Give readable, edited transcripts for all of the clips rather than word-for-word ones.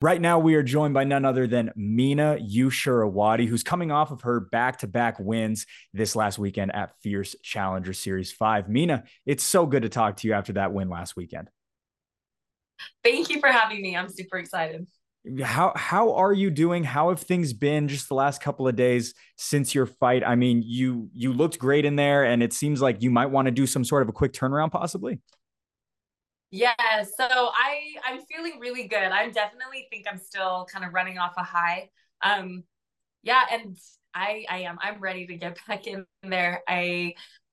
Right now, we are joined by none other than Mina Uscharawadi, who's coming off of her back-to-back wins this last weekend at Fierce Challenger Series 5. Mina, it's so good to talk to you after that win last weekend. Thank you for having me. I'm super excited. How are you doing? How have things been just the last couple of days since your fight? I mean, you looked great in there, and it seems like you might want to do some sort of a quick turnaround possibly. Yeah, so I'm feeling really good. I definitely think I'm still kind of running off a high. Yeah, and I'm ready to get back in there.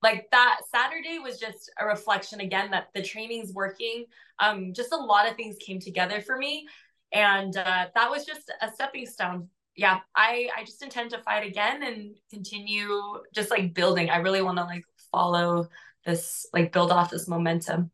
Like that Saturday was just a reflection again that the training's working. Just a lot of things came together for me, and that was just a stepping stone. Yeah, I just intend to fight again and continue just like building. I really want to like follow this, like build off this momentum.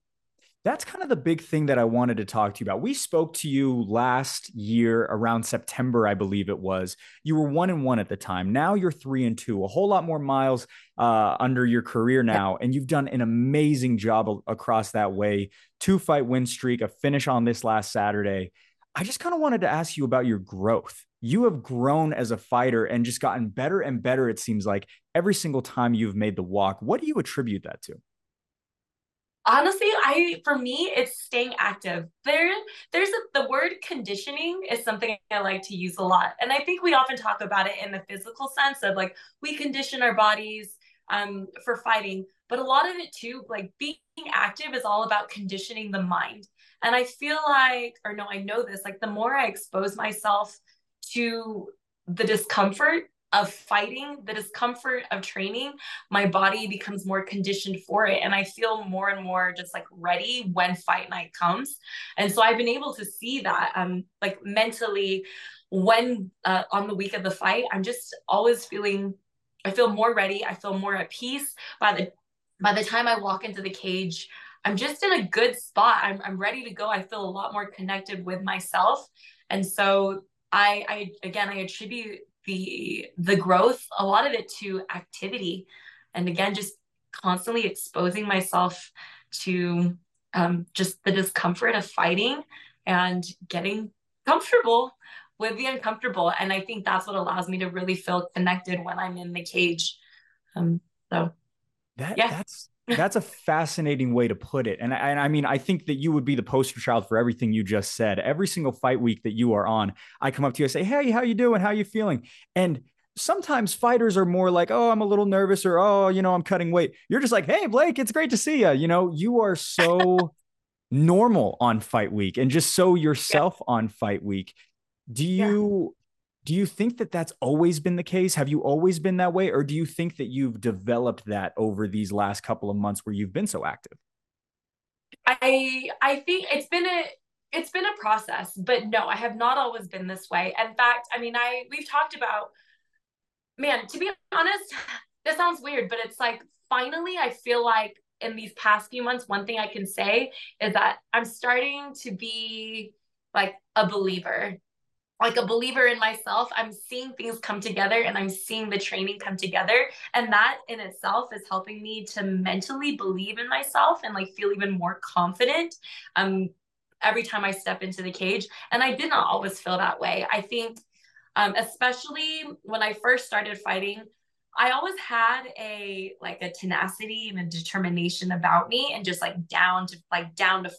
That's kind of the big thing that I wanted to talk to you about. We spoke to you last year around September, I believe it was. You were 1-1 at the time. Now you're 3-2, a whole lot more miles under your career now. And you've done an amazing job across that way. 2-fight win streak, a finish on this last Saturday. I just kind of wanted to ask you about your growth. You have grown as a fighter and just gotten better and better, it seems like, every single time you've made the walk. What do you attribute that to? Honestly, for me, it's staying active. The word conditioning is something I like to use a lot. And I think we often talk about it in the physical sense of like, we condition our bodies for fighting, but a lot of it too, like being active is all about conditioning the mind. And I feel like, I know this, like the more I expose myself to the discomfort of fighting, the discomfort of training, my body becomes more conditioned for it. And I feel more and more just like ready when fight night comes. And so I've been able to see that like mentally when on the week of the fight, I'm just always feeling, I feel more ready. I feel more at peace. By the time I walk into the cage, I'm just in a good spot. I'm ready to go. I feel a lot more connected with myself. And so I attribute the growth, a lot of it to activity. And again, just constantly exposing myself to just the discomfort of fighting and getting comfortable with the uncomfortable. And I think that's what allows me to really feel connected when I'm in the cage. That's a fascinating way to put it. And I mean, I think that you would be the poster child for everything you just said. Every single fight week that you are on, I come up to you and say, hey, how you doing? How you feeling? And sometimes fighters are more like, oh, I'm a little nervous, or, oh, I'm cutting weight. You're just like, hey, Blake, it's great to see you. You are so normal on fight week and just so yourself on fight week. Do you think that that's always been the case? Have you always been that way? Or do you think that you've developed that over these last couple of months where you've been so active? I think it's been a process, but no, I have not always been this way. In fact, I mean, we've talked about, man, to be honest, this sounds weird, but it's like, finally, I feel like in these past few months, one thing I can say is that I'm starting to be like a believer in myself. I'm seeing things come together and I'm seeing the training come together. And that in itself is helping me to mentally believe in myself and like feel even more confident every time I step into the cage. And I did not always feel that way. I think especially when I first started fighting, I always had a tenacity and a determination about me and just like down to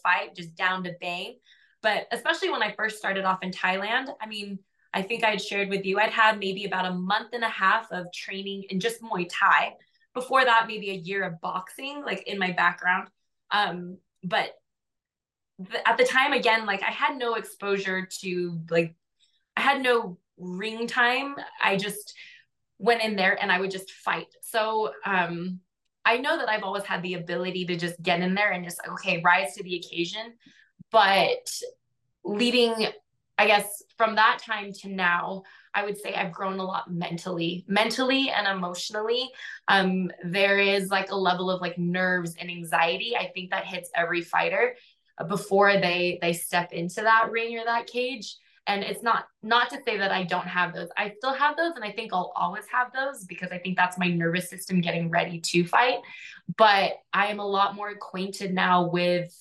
fight, just down to bang. But especially when I first started off in Thailand, I mean, I think I had shared with you, I'd had maybe about a month and a half of training in just Muay Thai. Before that, maybe a year of boxing, like in my background. But at the time, again, like I had no exposure to, like, I had no ring time. I just went in there and I would just fight. So I know that I've always had the ability to just get in there and just, okay, rise to the occasion. But leading, I guess, from that time to now, I would say I've grown a lot mentally and emotionally. There is like a level of like nerves and anxiety. I think that hits every fighter before they step into that ring or that cage. And it's not to say that I don't have those. I still have those. And I think I'll always have those because I think that's my nervous system getting ready to fight. But I am a lot more acquainted now with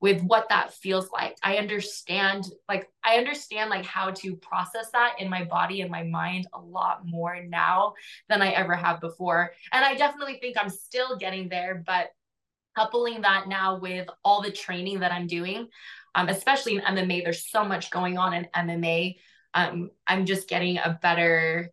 with what that feels like. I understand like how to process that in my body and my mind a lot more now than I ever have before. And I definitely think I'm still getting there, but coupling that now with all the training that I'm doing, especially in MMA, there's so much going on in MMA. I'm just getting a lot better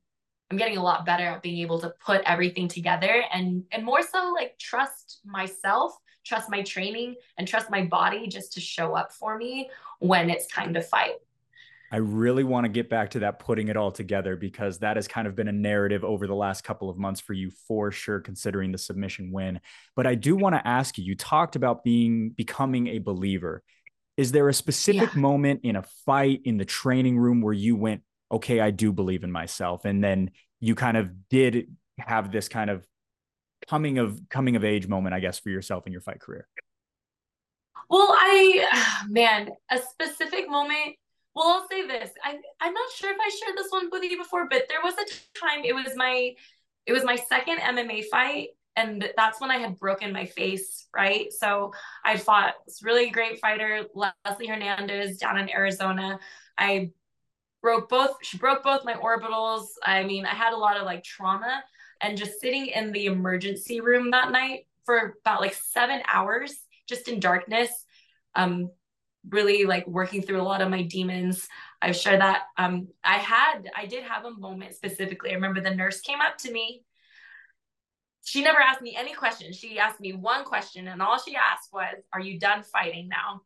at being able to put everything together and more so like trust myself, trust my training, and trust my body just to show up for me when it's time to fight. I really want to get back to that putting it all together, because that has kind of been a narrative over the last couple of months for you, for sure, considering the submission win. But I do want to ask you, you talked about becoming a believer. Is there a specific moment in a fight, in the training room, where you went, okay, I do believe in myself? And then you kind of did have this kind of coming of age moment, I guess, for yourself in your fight career. Well, a specific moment. Well, I'll say this. I'm not sure if I shared this one with you before, but there was a time, it was my second MMA fight. And that's when I had broken my face, right? So I fought this really great fighter, Leslie Hernandez, down in Arizona. She broke both my orbitals. I mean, I had a lot of like trauma, and just sitting in the emergency room that night for about like 7 hours, just in darkness, really like working through a lot of my demons. I've shared that. I did have a moment specifically. I remember the nurse came up to me. She never asked me any questions. She asked me one question, and all she asked was, "Are you done fighting now?"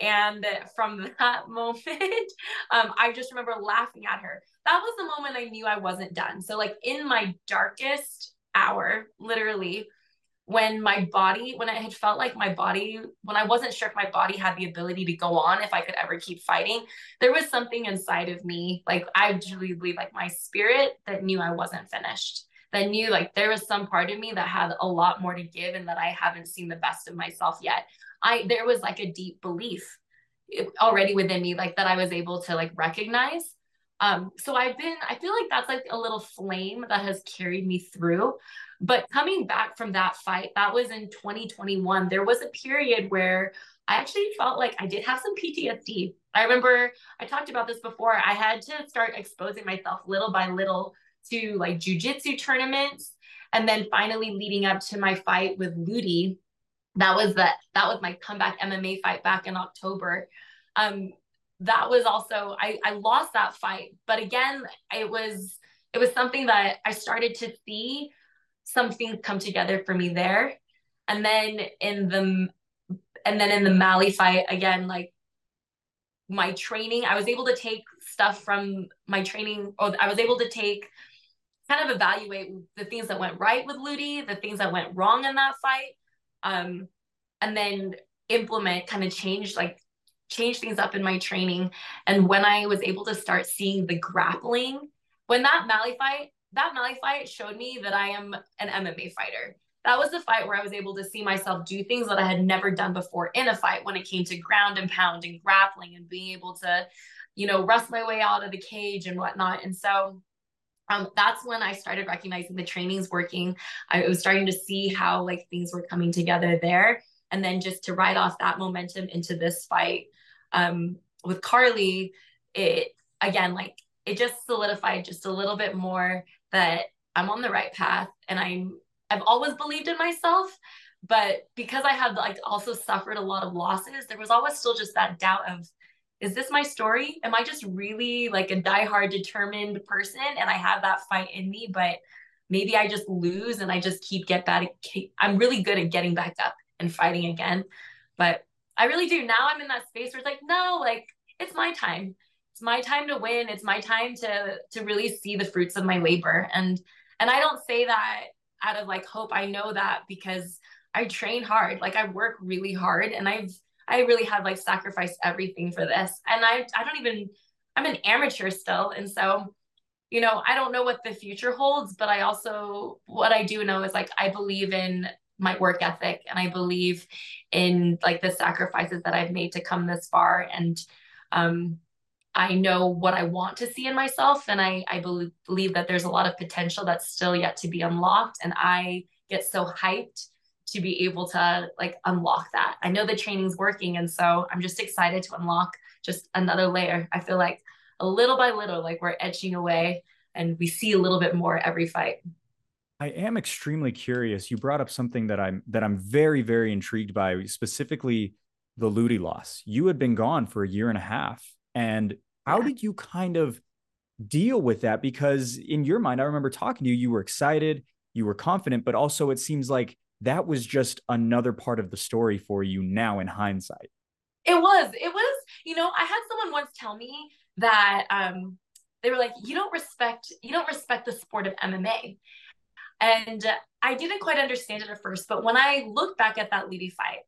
And from that moment, I just remember laughing at her. That was the moment I knew I wasn't done. So like in my darkest hour, literally, when I wasn't sure if my body had the ability to go on, if I could ever keep fighting, there was something inside of me, like I truly believe like my spirit, that knew I wasn't finished. That knew like there was some part of me that had a lot more to give, and that I haven't seen the best of myself yet. There was like a deep belief already within me, like that I was able to like recognize. So I feel like that's like a little flame that has carried me through. But coming back from that fight, that was in 2021. There was a period where I actually felt like I did have some PTSD. I remember I talked about this before. I had to start exposing myself little by little to like jujitsu tournaments. And then finally leading up to my fight with Ludi, that was my comeback MMA fight back in October. That was also, I lost that fight, but again, it was something that I started to see something come together for me there. And then in the Maaly fight, again, like my training, I was able to take stuff from my training, or I was able to kind of evaluate the things that went right with Ludi, the things that went wrong in that fight, and then change things up in my training. And when I was able to start seeing the grappling, when that Maaly fight showed me that I am an MMA fighter. That was the fight where I was able to see myself do things that I had never done before in a fight, when it came to ground and pound and grappling and being able to, wrest my way out of the cage and whatnot. And so that's when I started recognizing the training's working. I was starting to see how like things were coming together there. And then just to ride off that momentum into this fight with Carly, it just solidified just a little bit more that I'm on the right path, and I've always believed in myself, but because I had like also suffered a lot of losses, there was always still just that doubt of, is this my story? Am I just really like a diehard determined person, and I have that fight in me, but maybe I just lose and I just get back. I'm really good at getting back up and fighting again. But I really do. Now I'm in that space where it's like, no, like it's my time. It's my time to win. It's my time to really see the fruits of my labor. And I don't say that out of like hope. I know that because I train hard. Like I work really hard, and I really have like sacrificed everything for this. And I'm an amateur still. And so, I don't know what the future holds, but what I do know is like, I believe in my work ethic, and I believe in like the sacrifices that I've made to come this far. And I know what I want to see in myself. And I believe that there's a lot of potential that's still yet to be unlocked. And I get so hyped to be able to like unlock that. I know the training's working. And so I'm just excited to unlock just another layer. I feel like a little by little, like we're etching away and we see a little bit more every fight. I am extremely curious. You brought up something that I'm very, very intrigued by, specifically the Ludi loss. You had been gone for 1.5 years. And how did you kind of deal with that? Because in your mind, I remember talking to you, you were excited, you were confident, but also it seems like that was just another part of the story for you now in hindsight. It was, you know, I had someone once tell me that they were like, you don't respect the sport of MMA. And I didn't quite understand it at first, but when I look back at that Ludi fight,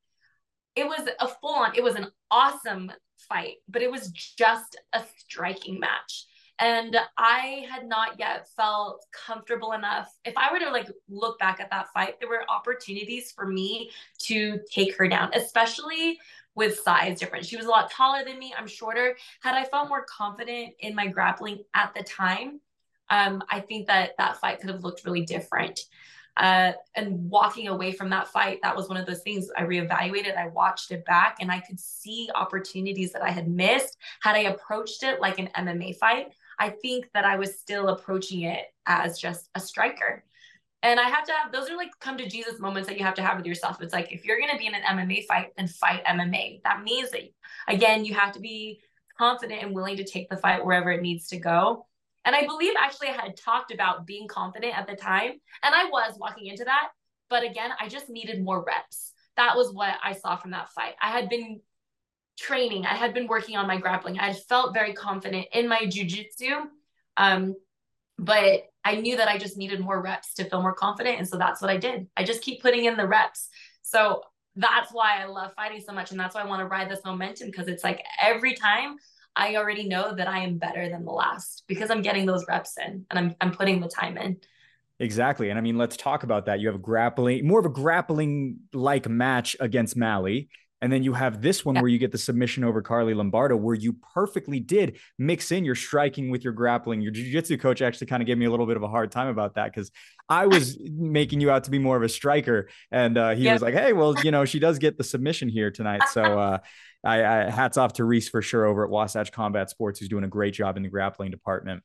it was a full-on, it was an awesome fight, but it was just a striking match. And I had not yet felt comfortable enough. If I were to like look back at that fight, there were opportunities for me to take her down, especially with size difference. She was a lot taller than me. I'm shorter. Had I felt more confident in my grappling at the time, I think that that fight could have looked really different. And walking away from that fight, that was one of those things I reevaluated. I watched it back and I could see opportunities that I had missed. Had I approached it like an MMA fight, I think that I was still approaching it as just a striker. And I have to have, those are like come to Jesus moments that you have to have with yourself. It's like, if you're going to be in an MMA fight, then fight MMA. That means that, again, you have to be confident and willing to take the fight wherever it needs to go. And I believe actually I had talked about being confident at the time, and I was walking into that. But again, I just needed more reps. That was what I saw from that fight. I had been training. I had been working on my grappling. I had felt very confident in my jujitsu, but I knew that I just needed more reps to feel more confident. And so that's what I did. I just keep putting in the reps. So that's why I love fighting so much. And that's why I want to ride this momentum, because it's like every time I already know that I am better than the last because I'm getting those reps in and I'm putting the time in. Exactly. And I mean, let's talk about that. You have a grappling, more of a grappling like match against Maaly. And then you have this one where you get the submission over Carly Lombardo, where you perfectly did mix in your striking with your grappling. Your jiu-jitsu coach actually kind of gave me a little bit of a hard time about that, because I was making you out to be more of a striker. And he was like, hey, well, you know, she does get the submission here tonight. So I hats off to Reese for sure over at Wasatch Combat Sports, who's doing a great job in the grappling department.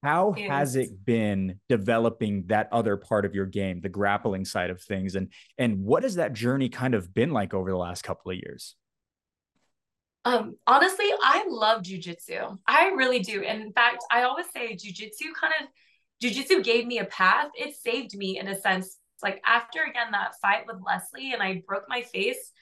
How has it been developing that other part of your game, the grappling side of things? And what has that journey kind of been like over the last couple of years? Honestly, I love jujitsu. I really do. And in fact, I always say jujitsu gave me a path. It saved me in a sense. Like after, again, that fight with Leslie and I broke my face,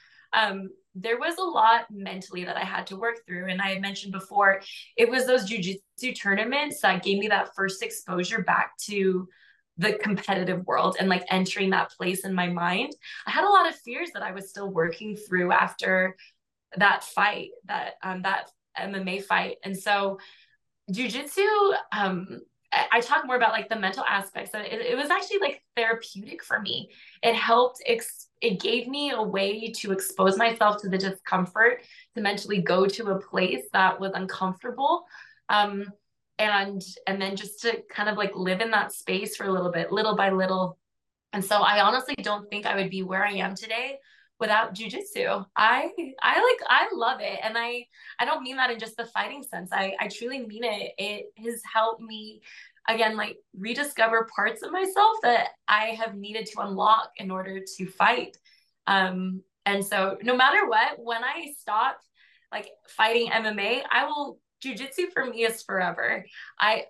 there was a lot mentally that I had to work through. And I had mentioned before, it was those jiu-jitsu tournaments that gave me that first exposure back to the competitive world and like entering that place in my mind. I had a lot of fears that I was still working through after that fight, that MMA fight. And so jiu-jitsu, I talk more about like the mental aspects of it. It was actually like therapeutic for me. It helped, it gave me a way to expose myself to the discomfort, to mentally go to a place that was uncomfortable. And then just to kind of like live in that space for a little bit, little by little. And so I honestly don't think I would be where I am today without jiu-jitsu. I love it. And I don't mean that in just the fighting sense. I truly mean it. It has helped me, again, like rediscover parts of myself that I have needed to unlock in order to fight. And so no matter what, when I stop like fighting MMA, jiu-jitsu for me is forever.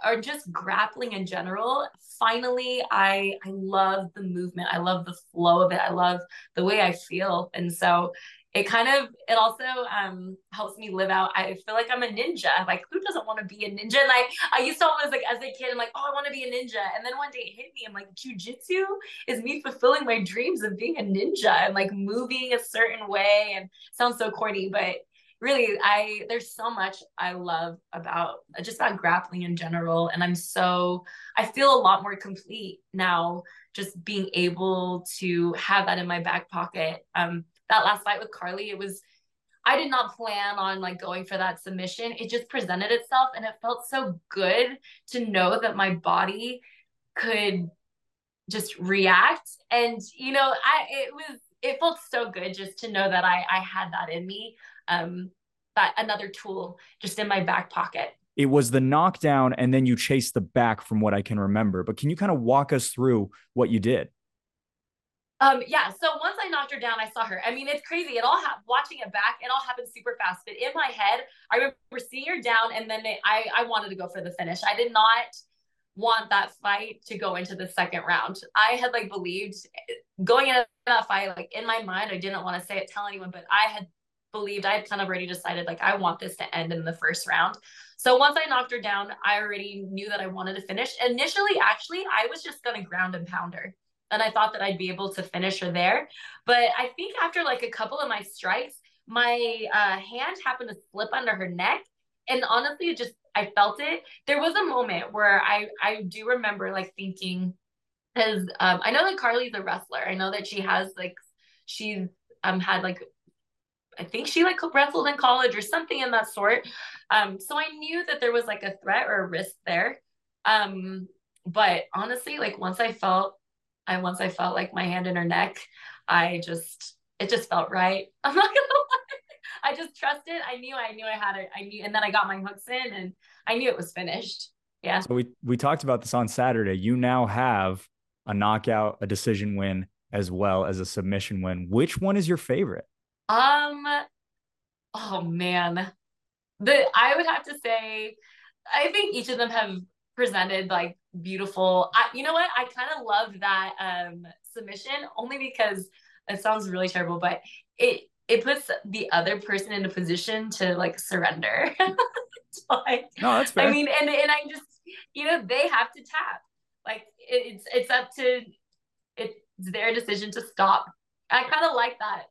Or just grappling in general. Finally, I love the movement. I love the flow of it. I love the way I feel. And so it also helps me live out. I feel like I'm a ninja. Like, who doesn't want to be a ninja? And I used to always, like, as a kid, I'm like, oh, I want to be a ninja. And then one day it hit me. I'm like, jiu-jitsu is me fulfilling my dreams of being a ninja and like moving a certain way. And it sounds so corny, but really, there's so much I love about grappling in general. And I feel a lot more complete now, just being able to have that in my back pocket. That last fight with Carly, I did not plan on like going for that submission. It just presented itself, and it felt so good to know that my body could just react. And, you know, it felt so good just to know that I had that in me, but another tool just in my back pocket. It was the knockdown, and then you chased the back from what I can remember, but can you kind of walk us through what you did? Yeah. So once I knocked her down, I saw her. I mean, it's crazy. It all watching it back, it all happened super fast, but in my head, I remember seeing her down, and then I wanted to go for the finish. I did not want that fight to go into the second round. I had like believed going into that fight, like in my mind, I didn't want to say it, tell anyone, but I had believed, I had kind of already decided, like, I want this to end in the first round. So once I knocked her down, I already knew that I wanted to finish. Initially, actually, I was just going to ground and pound her. And I thought that I'd be able to finish her there. But I think after like a couple of my strikes, my hand happened to slip under her neck. And honestly, I felt it. There was a moment where I do remember like thinking, because I know that Carly's a wrestler. I know that she has like, she's had like, I think she like wrestled in college or something in that sort. So I knew that there was like a threat or a risk there. But honestly, like once I felt like my hand in her neck, it just felt right. I'm not gonna lie. I just trusted. I knew I had it. And then I got my hooks in and I knew it was finished. Yeah. So we talked about this on Saturday. You now have a knockout, a decision win, as well as a submission win. Which one is your favorite? Oh man. I would have to say, I think each of them have presented like beautiful. You know what? I kind of love that submission only because it sounds really terrible, but it puts the other person in a position to like surrender. Like, no, that's fair. I mean, and I just, you know, they have to tap. Like it's up to, it's their decision to stop. I kind of like that.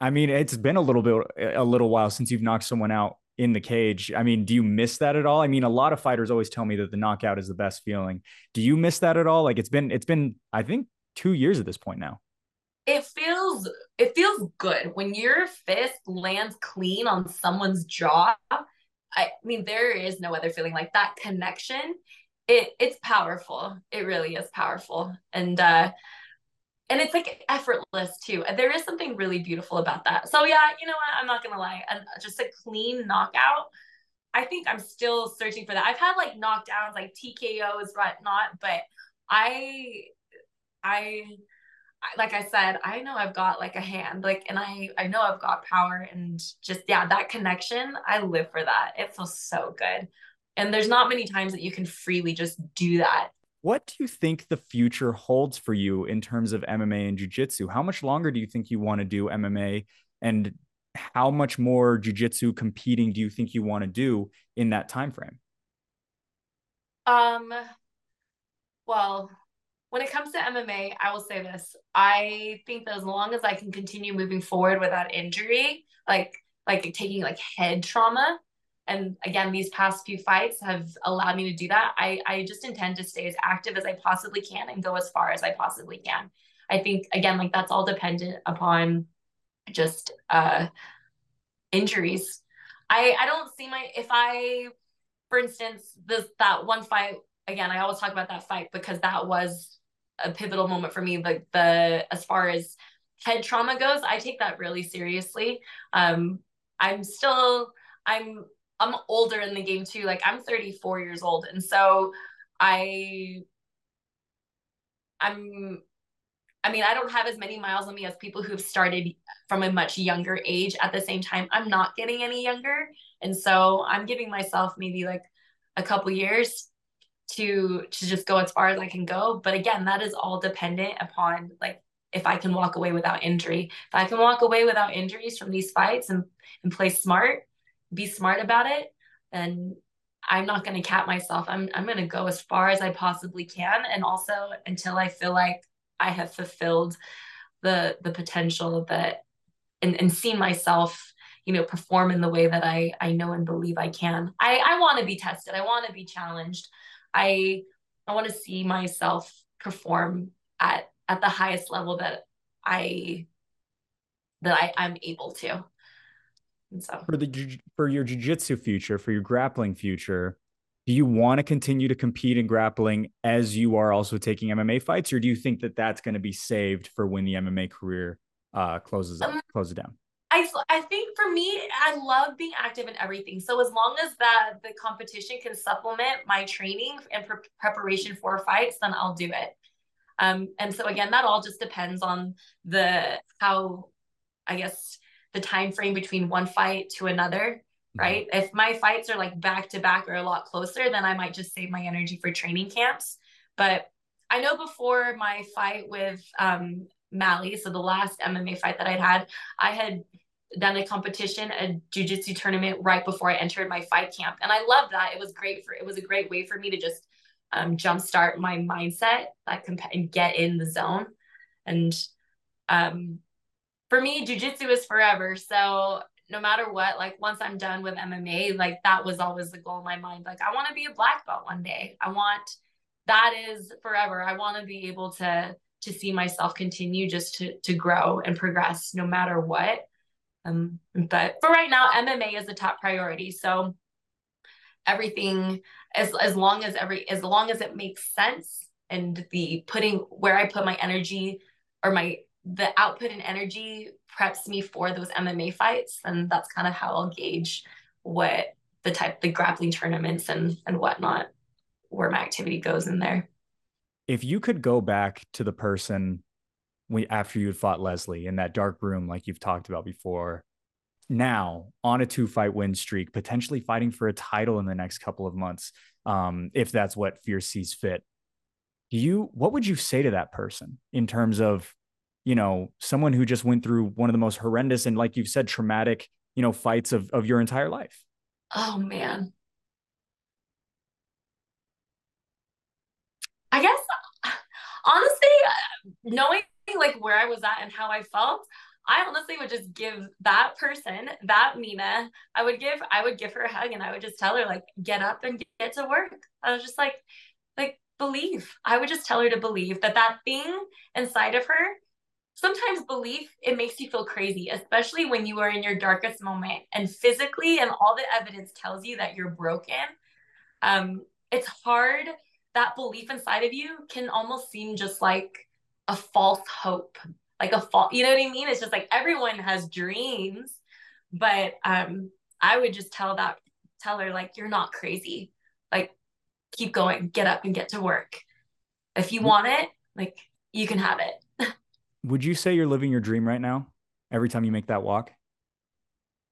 I mean, it's been a little while since you've knocked someone out in the cage. I mean, do you miss that at all? I mean, a lot of fighters always tell me that the knockout is the best feeling. Do you miss that at all? Like it's been, I think 2 years at this point now. It feels good when your fist lands clean on someone's jaw. I mean, there is no other feeling like that connection. It's powerful. It really is powerful. And it's like effortless too. There is something really beautiful about that. So yeah, you know what? I'm not going to lie. Just a clean knockout. I think I'm still searching for that. I've had like knockdowns, like TKOs, whatnot, but like I said, I know I've got like a hand, like, and I know I've got power, and just, yeah, that connection. I live for that. It feels so good. And there's not many times that you can freely just do that. What do you think the future holds for you in terms of MMA and jiu-jitsu? How much longer do you think you want to do MMA, and how much more jiu-jitsu competing do you think you want to do in that time frame? Well, when it comes to MMA, I will say this. I think that as long as I can continue moving forward without injury, like taking like head trauma, and again, these past few fights have allowed me to do that. I just intend to stay as active as I possibly can and go as far as I possibly can. I think, again, like that's all dependent upon just injuries. I don't see for instance, that one fight, again, I always talk about that fight because that was a pivotal moment for me. Like as far as head trauma goes, I take that really seriously. I'm older in the game too. Like I'm 34 years old. And so I mean, I don't have as many miles on me as people who've started from a much younger age. At the same time, I'm not getting any younger. And so I'm giving myself maybe like a couple years to just go as far as I can go. But again, that is all dependent upon like, if I can walk away without injury, if I can walk away without injuries from these fights and play smart, be smart about it. And I'm not going to cap myself. I'm going to go as far as I possibly can. And also until I feel like I have fulfilled the potential that, and seen myself, you know, perform in the way that I know and believe I can. I want to be tested. I want to be challenged. I want to see myself perform at the highest level that I'm able to. So for your jiu-jitsu future, for your grappling future, Do you want to continue to compete in grappling as you are also taking MMA fights, or do you think that that's going to be saved for when the MMA career closes down? I think for me, I love being active in everything. So as long as the competition can supplement my training and preparation for fights, then I'll do it. And so again, that all just depends on the time frame between one fight to another, right? Mm-hmm. If my fights are like back to back or a lot closer, then I might just save my energy for training camps. But I know before my fight with Maaly, so the last MMA fight that I'd had, I had done a competition, a jiu-jitsu tournament right before I entered my fight camp. And I loved that. It was great for, it was a great way for me to just jumpstart my mindset, like, and get in the zone. And for me, jiu-jitsu is forever. So no matter what, like once I'm done with MMA, like that was always the goal in my mind. Like I want to be a black belt one day. That is forever. I want to be able to see myself continue just to grow and progress no matter what. But for right now, MMA is the top priority. So everything, as long as it makes sense, and the output and energy preps me for those MMA fights, and that's kind of how I'll gauge what the grappling tournaments and whatnot, where my activity goes in there. If you could go back to the person after you had fought Leslie in that dark room, like you've talked about before, now on a 2-fight win streak, potentially fighting for a title in the next couple of months, if that's what Fierce sees fit, what would you say to that person in terms of, you know, someone who just went through one of the most horrendous and, like you've said, traumatic, you know, fights of your entire life? Oh man. I guess, honestly, knowing like where I was at and how I felt, I honestly would just give that person, that Mina, I would give her a hug, and I would just tell her, like, get up and get to work. I was just like believe. I would just tell her to believe that thing inside of her. Sometimes belief, it makes you feel crazy, especially when you are in your darkest moment and physically, and all the evidence tells you that you're broken. It's hard. That belief inside of you can almost seem just like a false hope, like a false, you know what I mean? It's just like, everyone has dreams, but I would just tell her like, you're not crazy. Like, keep going, get up and get to work. If you want it, like, you can have it. Would you say you're living your dream right now? Every time you make that walk?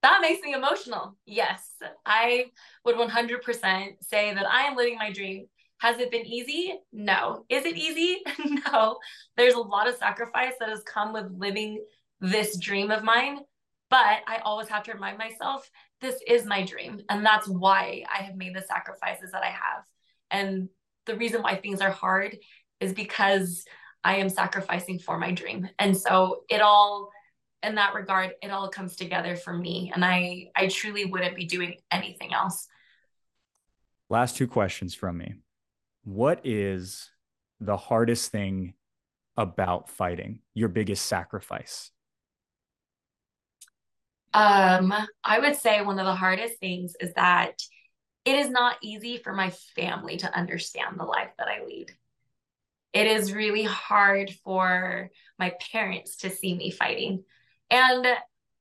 That makes me emotional. Yes. I would 100% say that I am living my dream. Has it been easy? No. Is it easy? No. There's a lot of sacrifice that has come with living this dream of mine, but I always have to remind myself, this is my dream. And that's why I have made the sacrifices that I have. And the reason why things are hard is because I am sacrificing for my dream. And so in that regard, it all comes together for me. And I truly wouldn't be doing anything else. Last two questions from me. What is the hardest thing about fighting? Your biggest sacrifice? I would say one of the hardest things is that it is not easy for my family to understand the life that I lead. It is really hard for my parents to see me fighting. And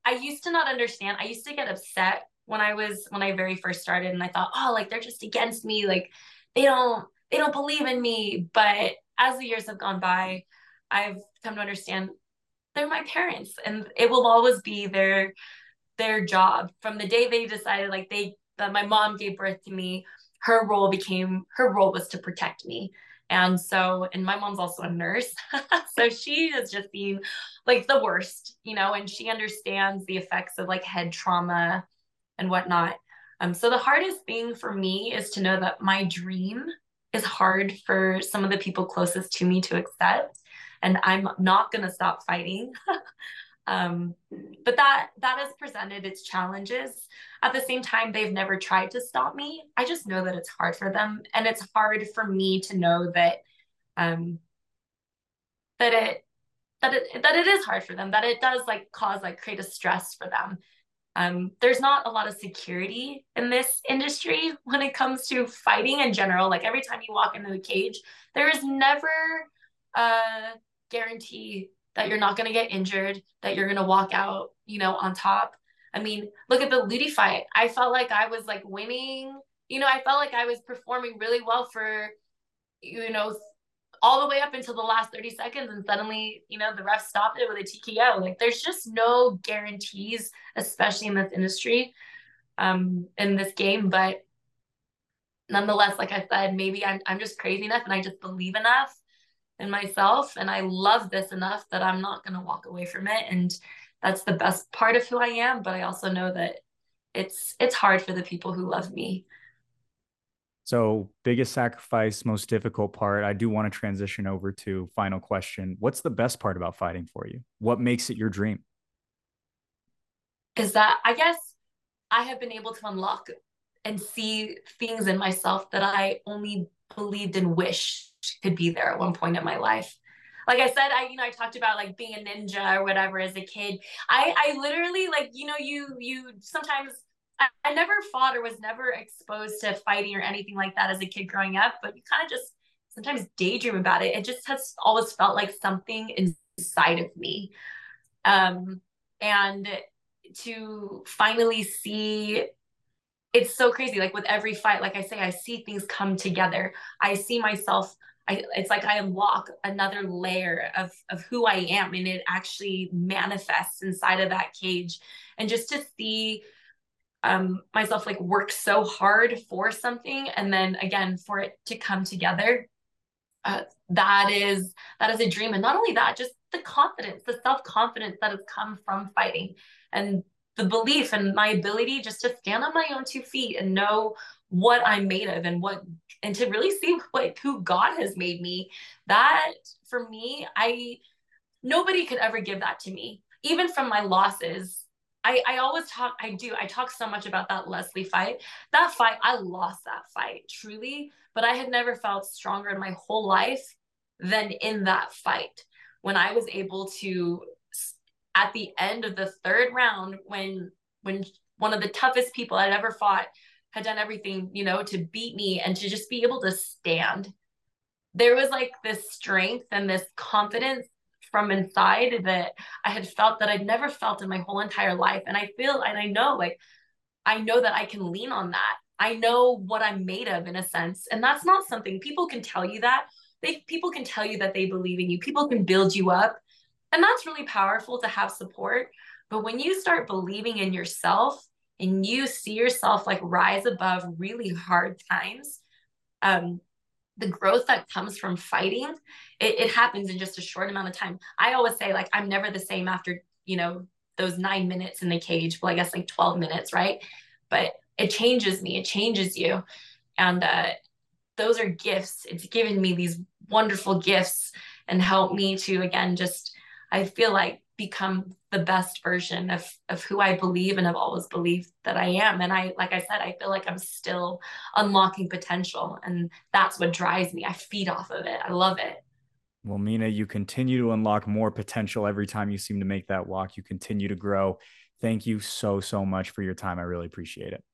I used to not understand. I used to get upset when I very first started, and I thought, oh, like, they're just against me. Like, they don't believe in me. But as the years have gone by, I've come to understand they're my parents, and it will always be their job. From the day they decided, like, that my mom gave birth to me, her role was to protect me. And so, and my mom's also a nurse. So she has just been like the worst, you know, and she understands the effects of like head trauma and whatnot. So the hardest thing for me is to know that my dream is hard for some of the people closest to me to accept, and I'm not going to stop fighting. But that has presented its challenges. At the same time, they've never tried to stop me. I just know that it's hard for them, and it's hard for me to know that it is hard for them, that it does like create a stress for them. There's not a lot of security in this industry when it comes to fighting in general. Like every time you walk into the cage, there is never a guarantee that you're not going to get injured, that you're going to walk out, you know, on top. I mean, look at the Ludi fight. I felt like I was like winning, you know, I felt like I was performing really well for, you know, all the way up until the last 30 seconds. And suddenly, you know, the ref stopped it with a TKO. Like there's just no guarantees, especially in this industry, in this game. But nonetheless, like I said, maybe I'm just crazy enough and I just believe enough in myself. And I love this enough that I'm not going to walk away from it. And that's the best part of who I am. But I also know that it's hard for the people who love me. So biggest sacrifice, most difficult part. I do want to transition over to final question. What's the best part about fighting for you? What makes it your dream? Is that I guess I have been able to unlock and see things in myself that I only believed and wished could be there at one point in my life. Like I said, I talked about like being a ninja or whatever as a kid. I literally like, you know, you sometimes I never fought or was never exposed to fighting or anything like that as a kid growing up, but you kind of just sometimes daydream about it. It just has always felt like something inside of me. And to finally see, it's so crazy. Like with every fight, like I say, I see things come together. I see myself, it's like I unlock another layer of who I am, and it actually manifests inside of that cage. And just to see myself like work so hard for something, and then again for it to come together, that is a dream. And not only that, just the confidence, the self-confidence that has come from fighting, and the belief in my ability just to stand on my own two feet and know what I'm made of, and to really see who God has made me. That for me, nobody could ever give that to me, even from my losses. I talk so much about that Leslie fight. That fight, I lost that fight, truly. But I had never felt stronger in my whole life than in that fight. When I was able to, at the end of the third round, when one of the toughest people I'd ever fought had done everything, you know, to beat me, and to just be able to stand. There was like this strength and this confidence from inside that I had felt that I'd never felt in my whole entire life. And I know that I can lean on that. I know what I'm made of, in a sense. And that's not something people can tell you that. People can tell you that they believe in you. People can build you up. And that's really powerful to have support. But when you start believing in yourself and you see yourself like rise above really hard times, the growth that comes from fighting, it happens in just a short amount of time. I always say, like, I'm never the same after, you know, those 9 minutes in the cage. Well, I guess like 12 minutes, right? But it changes me. It changes you. And those are gifts. It's given me these wonderful gifts and helped me to, again, just, I feel like, become the best version of who I believe and have always believed that I am. And like I said, I feel like I'm still unlocking potential, and that's what drives me. I feed off of it. I love it. Well, Mina, you continue to unlock more potential every time you seem to make that walk. You continue to grow. Thank you so, so much for your time. I really appreciate it.